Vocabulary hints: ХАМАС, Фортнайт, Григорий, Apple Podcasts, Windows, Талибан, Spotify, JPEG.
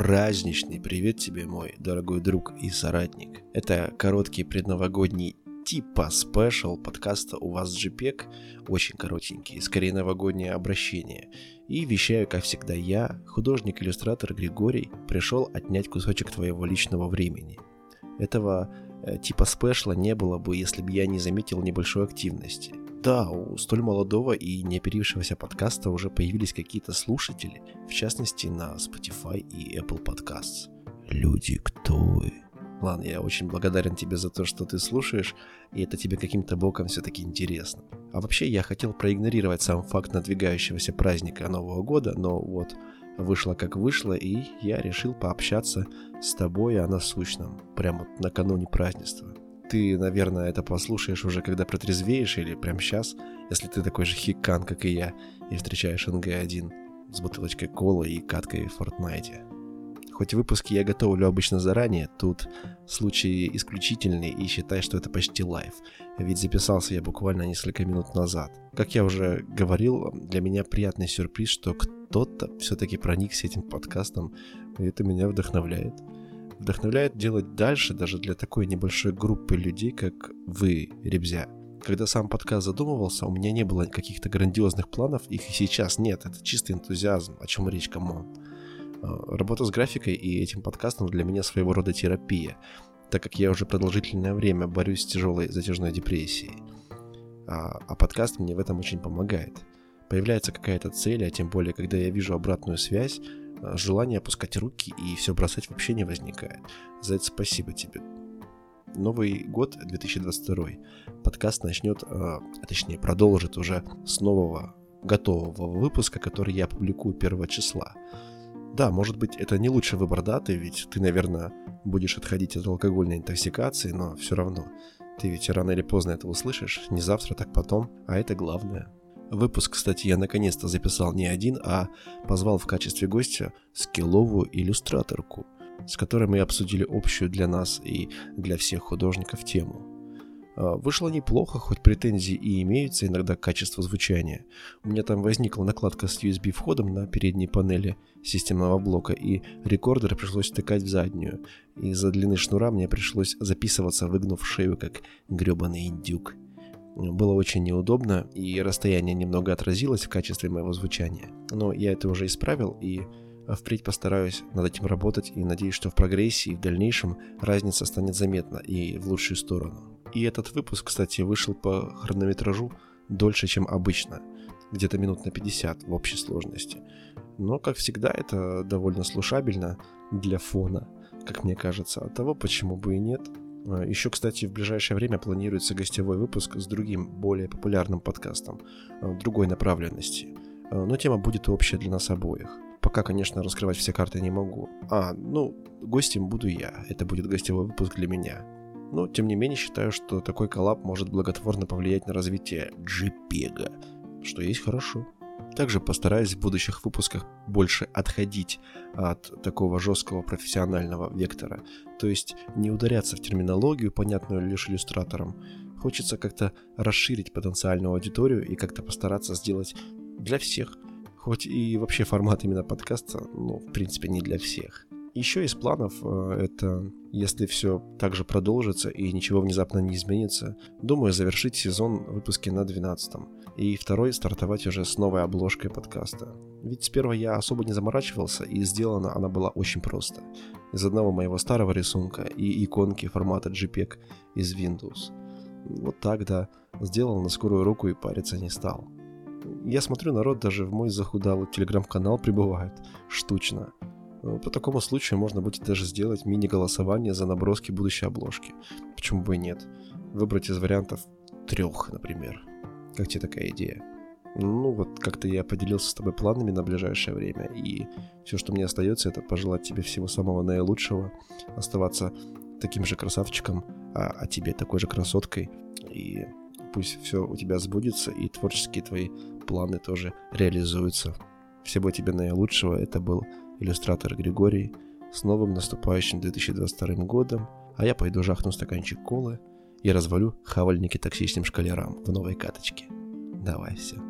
праздничный привет тебе, мой дорогой друг и соратник. Это короткий предновогодний типа спешл подкаста «У вас JPEG», очень коротенькие, скорее новогоднее обращение. И вещаю, как всегда, я, художник-иллюстратор Григорий, пришел отнять кусочек твоего личного времени. Этого типа спешла не было бы, если бы я не заметил небольшой активности. Да, у столь молодого и неоперившегося подкаста уже появились какие-то слушатели, в частности на Spotify и Apple Podcasts. Люди, кто вы? Ладно, я очень благодарен тебе за то, что ты слушаешь, и это тебе каким-то боком все-таки интересно. А вообще, я хотел проигнорировать сам факт надвигающегося праздника Нового года, но вот вышло как вышло, и я решил пообщаться с тобой о насущном, прямо накануне празднества. Ты, наверное, это послушаешь уже, когда протрезвеешь, или прямо сейчас, если ты такой же хикан, как и я, и встречаешь НГ-1 с бутылочкой колы и каткой в Фортнайте. Хоть выпуски я готовлю обычно заранее, тут случай исключительный, и считай, что это почти лайв, ведь записался я буквально несколько минут назад. Как я уже говорил, для меня приятный сюрприз, что кто-то все-таки проникся этим подкастом, и это меня вдохновляет. Вдохновляет делать дальше даже для такой небольшой группы людей, как вы, ребзя. Когда сам подкаст задумывался, у меня не было каких-то грандиозных планов, их и сейчас нет, это чистый энтузиазм, о чем речь, камон. Работа с графикой и этим подкастом для меня своего рода терапия, так как я уже продолжительное время борюсь с тяжелой затяжной депрессией. А подкаст мне в этом очень помогает. Появляется какая-то цель, а тем более, когда я вижу обратную связь, желание опускать руки и все бросать вообще не возникает. За это спасибо тебе. Новый год 2022. Подкаст продолжит уже с нового готового выпуска, который я опубликую 1 числа. Да, может быть, это не лучший выбор даты, ведь ты, наверное, будешь отходить от алкогольной интоксикации, но все равно. Ты ведь рано или поздно это услышишь, не завтра, так потом, а это главное. Выпуск, кстати, я наконец-то записал не один, а позвал в качестве гостя скилловую иллюстраторку, с которой мы обсудили общую для нас и для всех художников тему. Вышло неплохо, хоть претензии и имеются иногда к качеству звучания. У меня там возникла накладка с USB-входом на передней панели системного блока, и рекордер пришлось втыкать в заднюю. Из-за длины шнура мне пришлось записываться, выгнув шею, как гребаный индюк. Было очень неудобно, и расстояние немного отразилось в качестве моего звучания. Но я это уже исправил, и впредь постараюсь над этим работать, и надеюсь, что в прогрессе и в дальнейшем разница станет заметна и в лучшую сторону. И этот выпуск, кстати, вышел по хронометражу дольше, чем обычно, где-то минут на 50 в общей сложности. Но, как всегда, это довольно слушабельно для фона, как мне кажется, оттого почему бы и нет. Еще, кстати, в ближайшее время планируется гостевой выпуск с другим, более популярным подкастом, другой направленности. Но тема будет общая для нас обоих. Пока, конечно, раскрывать все карты не могу. Гостем буду я. Это будет гостевой выпуск для меня. Но, тем не менее, считаю, что такой коллаб может благотворно повлиять на развитие JPega, что есть хорошо. Также постараюсь в будущих выпусках больше отходить от такого жесткого профессионального вектора, то есть не ударяться в терминологию, понятную лишь иллюстраторам. Хочется как-то расширить потенциальную аудиторию и как-то постараться сделать для всех, хоть и вообще формат именно подкаста, в принципе, не для всех. Еще из планов, это если все так же продолжится и ничего внезапно не изменится, думаю завершить сезон выпуски на 12-м и второй стартовать уже с новой обложкой подкаста. Ведь с первой я особо не заморачивался, и сделана она была очень просто. Из одного моего старого рисунка и иконки формата JPEG из Windows. Вот так, да, сделал на скорую руку и париться не стал. Я смотрю, народ даже в мой захудалый телеграм-канал прибывает штучно. По такому случаю можно будет даже сделать мини-голосование за наброски будущей обложки. Почему бы и нет? Выбрать из вариантов 3, например. Как тебе такая идея? Как-то я поделился с тобой планами на ближайшее время, и все, что мне остается, это пожелать тебе всего самого наилучшего, оставаться таким же красавчиком, а тебе такой же красоткой, и пусть все у тебя сбудется, и творческие твои планы тоже реализуются. Всего тебе наилучшего, это был иллюстратор Григорий, с новым наступающим 2022 годом, а я пойду жахну стаканчик колы и развалю хавальники токсичным шкалерам в новой каточке. Давай все.